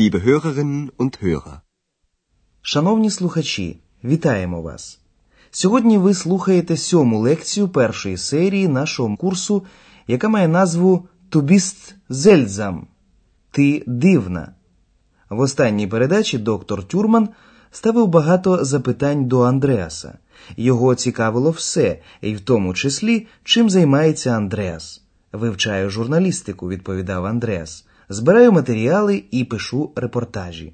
Liebe Hörerinnen und Hörer. Шановні слухачі, вітаємо вас. Сьогодні ви слухаєте 7-му лекцію першої серії нашого курсу, яка має назву «Du bist seltsam» – «Ти дивна». В останній передачі доктор Тюрман ставив багато запитань до Андреаса. Його цікавило все, і в тому числі, чим займається Андреас. «Вивчаю журналістику», – відповідав Андреас. «Збираю матеріали і пишу репортажі».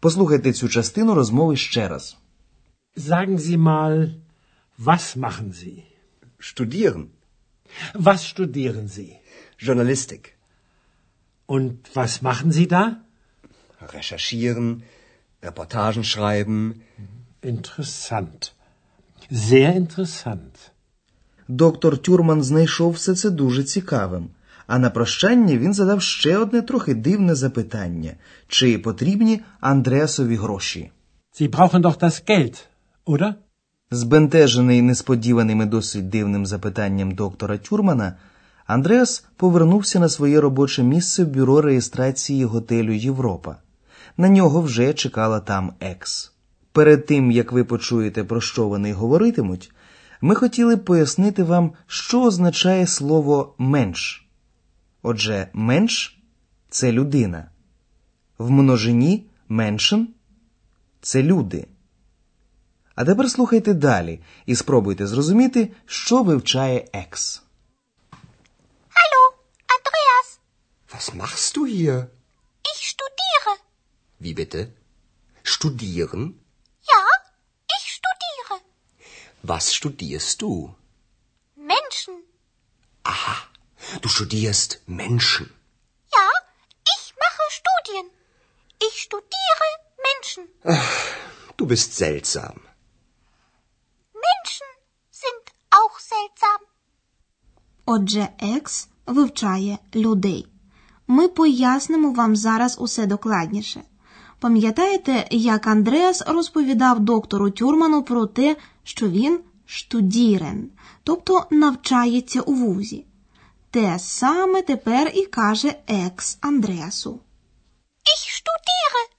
Послухайте цю частину розмови ще раз. Sagen Sie mal, was machen Sie? Studieren. Was studieren Sie? Journalistik. Und was machen Sie da? Recherchieren, Reportagen schreiben. Interessant. Sehr interessant. Доктор Тюрман знайшов все це дуже цікавим. А на прощання він задав ще одне трохи дивне запитання. Чи потрібні Андреасові гроші? Sie brauchen doch das Geld, oder? Збентежений несподіваним і досить дивним запитанням доктора Тюрмана, Андреас повернувся на своє робоче місце в бюро реєстрації готелю «Європа». На нього вже чекала там Екс. Перед тим, як ви почуєте, про що вони говоритимуть, ми хотіли пояснити вам, що означає слово «менш». Отже, «менш» – це людина. В множині «меншен» – це люди. А тепер слухайте далі і спробуйте зрозуміти, що вивчає Екс. Hallo, Andreas. Was machst du hier? Ich studiere. Wie bitte? Studieren? Ja, ich studiere. Was studierst du? Menschen. Aha. Du studierst Menschen. Ja, ich mache Studien. Ich studiere Menschen. Ach, du bist seltsam. Menschen sind auch seltsam. Отже, Екс вивчає людей. Ми пояснимо вам зараз усе докладніше. Пам'ятаєте, як Андреас розповідав доктору Тюрману про те, що він штудірен, тобто навчається у вузі? Те саме тепер і каже Екс Андреасу. Ich studiere.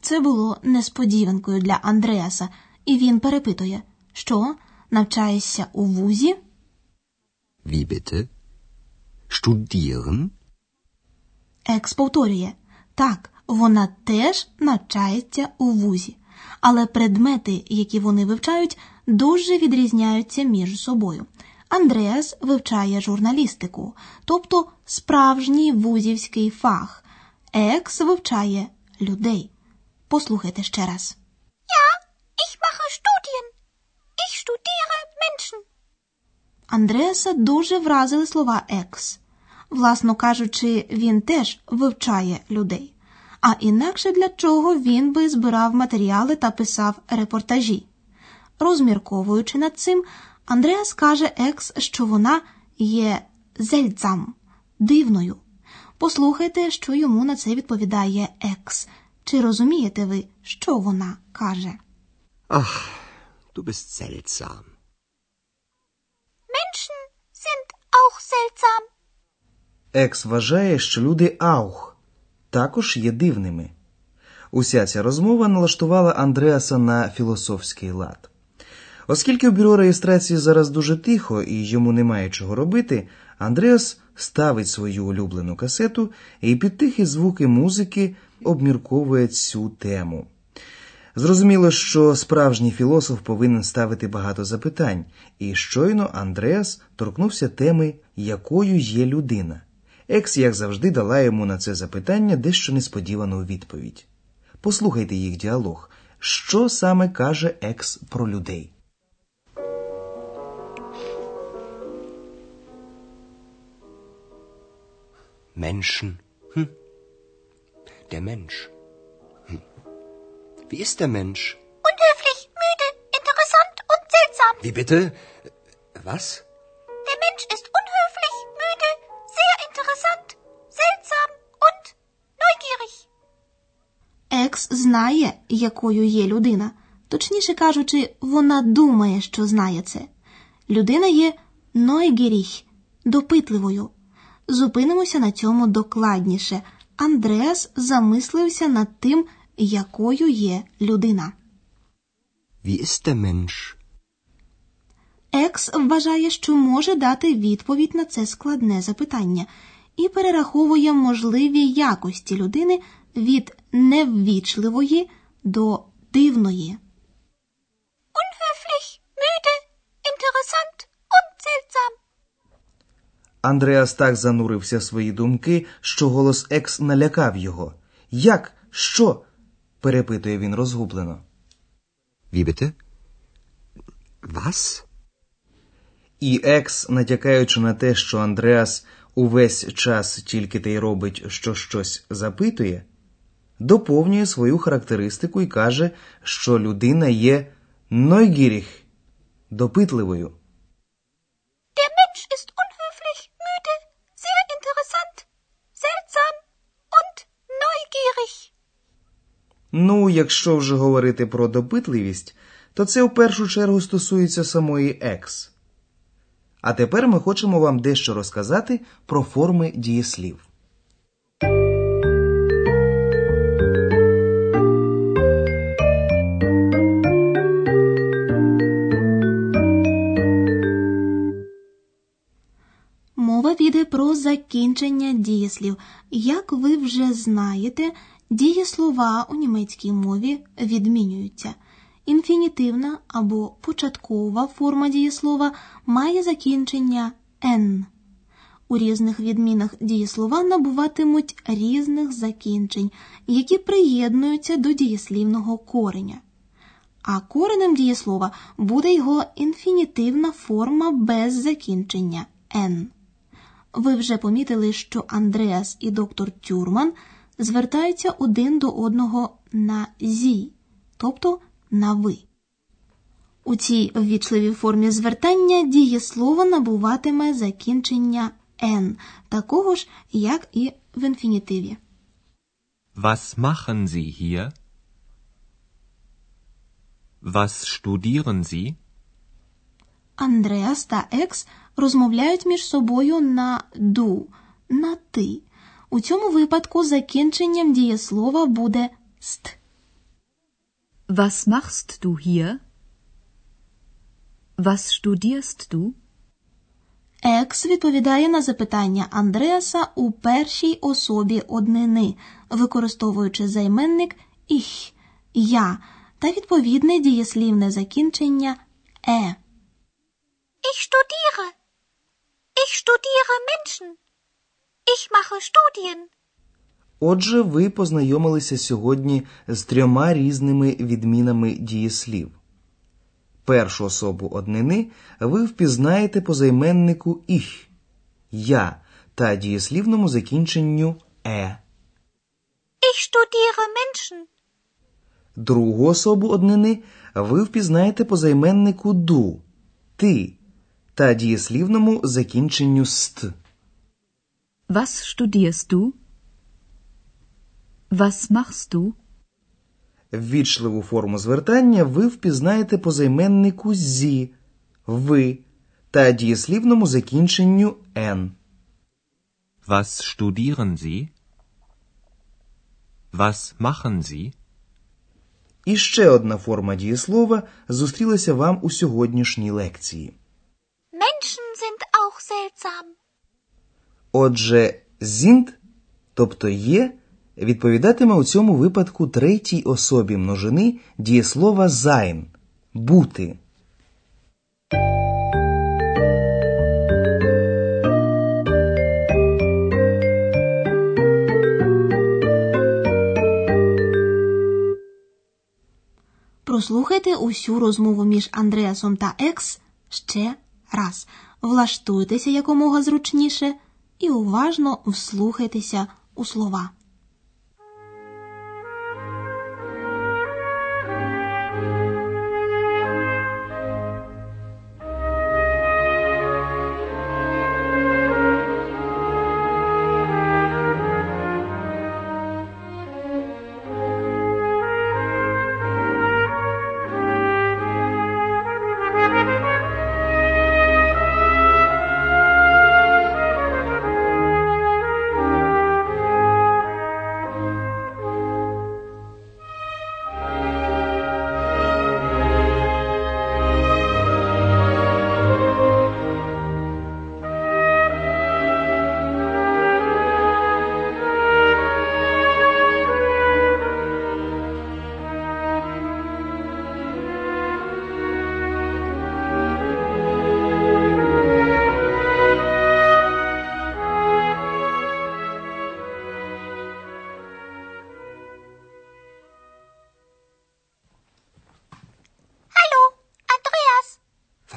Це було несподіванкою для Андреаса, і він перепитує, що навчаєшся у вузі? Wie bitte? Studieren? Екс повторює, так, вона теж навчається у вузі, але предмети, які вони вивчають, дуже відрізняються між собою. Андреас вивчає журналістику, тобто справжній вузівський фах. Екс вивчає людей. Послухайте ще раз. Ja, ich mache Studien. Ich studiere Menschen. Андреаса дуже вразили слова Екс. Власно кажучи, він теж вивчає людей. А інакше для чого він би збирав матеріали та писав репортажі? Розмірковуючи над цим, Андреас каже Екс, що вона є seltsam, дивною. Послухайте, що йому на це відповідає Екс. Чи розумієте ви, що вона каже? Ах, du bist seltsam. Menschen sind auch seltsam. Екс вважає, що люди auch також є дивними. Уся ця розмова налаштувала Андреаса на філософський лад. Оскільки в бюро реєстрації зараз дуже тихо і йому немає чого робити, Андреас ставить свою улюблену касету і під тихі звуки музики обмірковує цю тему. Зрозуміло, що справжній філософ повинен ставити багато запитань, і щойно Андреас торкнувся теми «Якою є людина?». Екс, як завжди, дала йому на це запитання дещо несподівану відповідь. Послухайте їх діалог. Що саме каже Екс про людей? Menschen. Hm. Der Mensch. Hm. Wie ist der Mensch? Unhöflich, müde, interessant und seltsam. Wie bitte? Was? Der Mensch ist unhöflich, müde, sehr interessant, seltsam und neugierig. Екс знає, якою є людина. Точніше кажучи, вона думає, що знає це. Людина є neugierig, допитливою. Зупинимося на цьому докладніше. Андреас замислився над тим, якою є людина. Wie ist der Mensch? Екс вважає, що може дати відповідь на це складне запитання і перераховує можливі якості людини від неввічливої до дивної. Unhöflich, müde, interessant und seltsam. Андреас так занурився в свої думки, що голос Екс налякав його. Як? Що? Перепитує він розгублено. Wie bitte? Was? І Екс, натякаючи на те, що Андреас увесь час тільки те й робить, що щось запитує, доповнює свою характеристику і каже, що людина є neugierig, допитливою. Der Mensch ist unhöflich, müde, sehr interessant, seltsam und neugierig. Ну, якщо вже говорити про допитливість, то це в першу чергу стосується самої Екс. А тепер ми хочемо вам дещо розказати про форми дієслів. Мова піде про закінчення дієслів. Як ви вже знаєте, дієслова у німецькій мові відмінюються. Інфінітивна або початкова форма дієслова має закінчення «н». У різних відмінах дієслова набуватимуть різних закінчень, які приєднуються до дієслівного кореня. А коренем дієслова буде його інфінітивна форма без закінчення «н». Ви вже помітили, що Андреас і доктор Тюрман звертаються один до одного на «зі», тобто на «ви». У цій ввічливій формі звертання дієслово набуватиме закінчення «н», такого ж, як і в інфінітиві. Was machen Sie hier? Was studieren Sie? Андреас та Екс розмовляють між собою на «ду», на «ти». У цьому випадку закінченням дієслова буде «ст». Was machst du hier? Was studierst du? Екс відповідає на запитання Андреаса у першій особі однини, використовуючи займенник ich, я, та відповідне дієслівне закінчення е. Ich studiere Menschen. Ich mache Studien. Отже, ви познайомилися сьогодні з трьома різними відмінами дієслів. Першу особу однини ви впізнаєте по займеннику «ich» – «я» та дієслівному закінченню «е». Ich studiere Menschen. Другу особу однини ви впізнаєте по займеннику «du» – «ти» та дієслівному закінченню «st». Was studierst du? Was machst du? Ввічливу форму звертання ви впізнаєте по займеннику «зі», «ви» та дієслівному закінченню «н». Was studieren Sie? Was machen Sie? І ще одна форма дієслова зустрілася вам у сьогоднішній лекції. Menschen sind auch seltsam. Отже, sind, тобто є, відповідатиме у цьому випадку третій особі множини дієслова sein – бути. Прослухайте усю розмову між Андреасом та Екс ще раз. Влаштуйтеся якомога зручніше і уважно вслухайтеся у слова.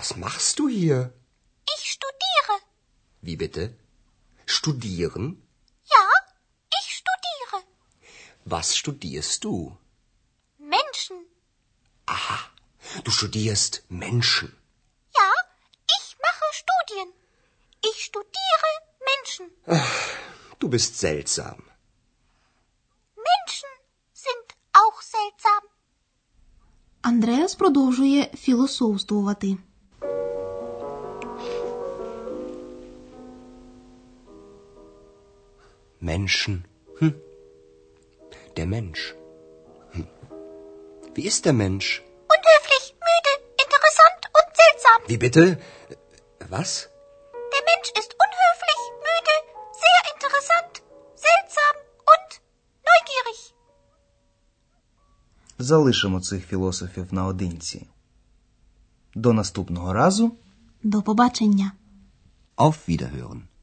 Was machst du hier? Ich studiere. Wie bitte? Studieren? Ja, ich studiere. Was studierst du? Menschen. Aha, du studierst Menschen. Ja, ich mache Studien. Ich studiere Menschen. Ach, du bist seltsam. Menschen sind auch seltsam. Андреас продовжує філософствувати. Menschen. Hm. Der Mensch. Hm. Wie ist der Mensch? Unhöflich, müde, interessant und seltsam. Wie bitte? Was? Der Mensch ist unhöflich, müde, sehr interessant, seltsam und neugierig. Залишимо цих філософів наодинці. До наступного разу. До побачення. Auf Wiederhören.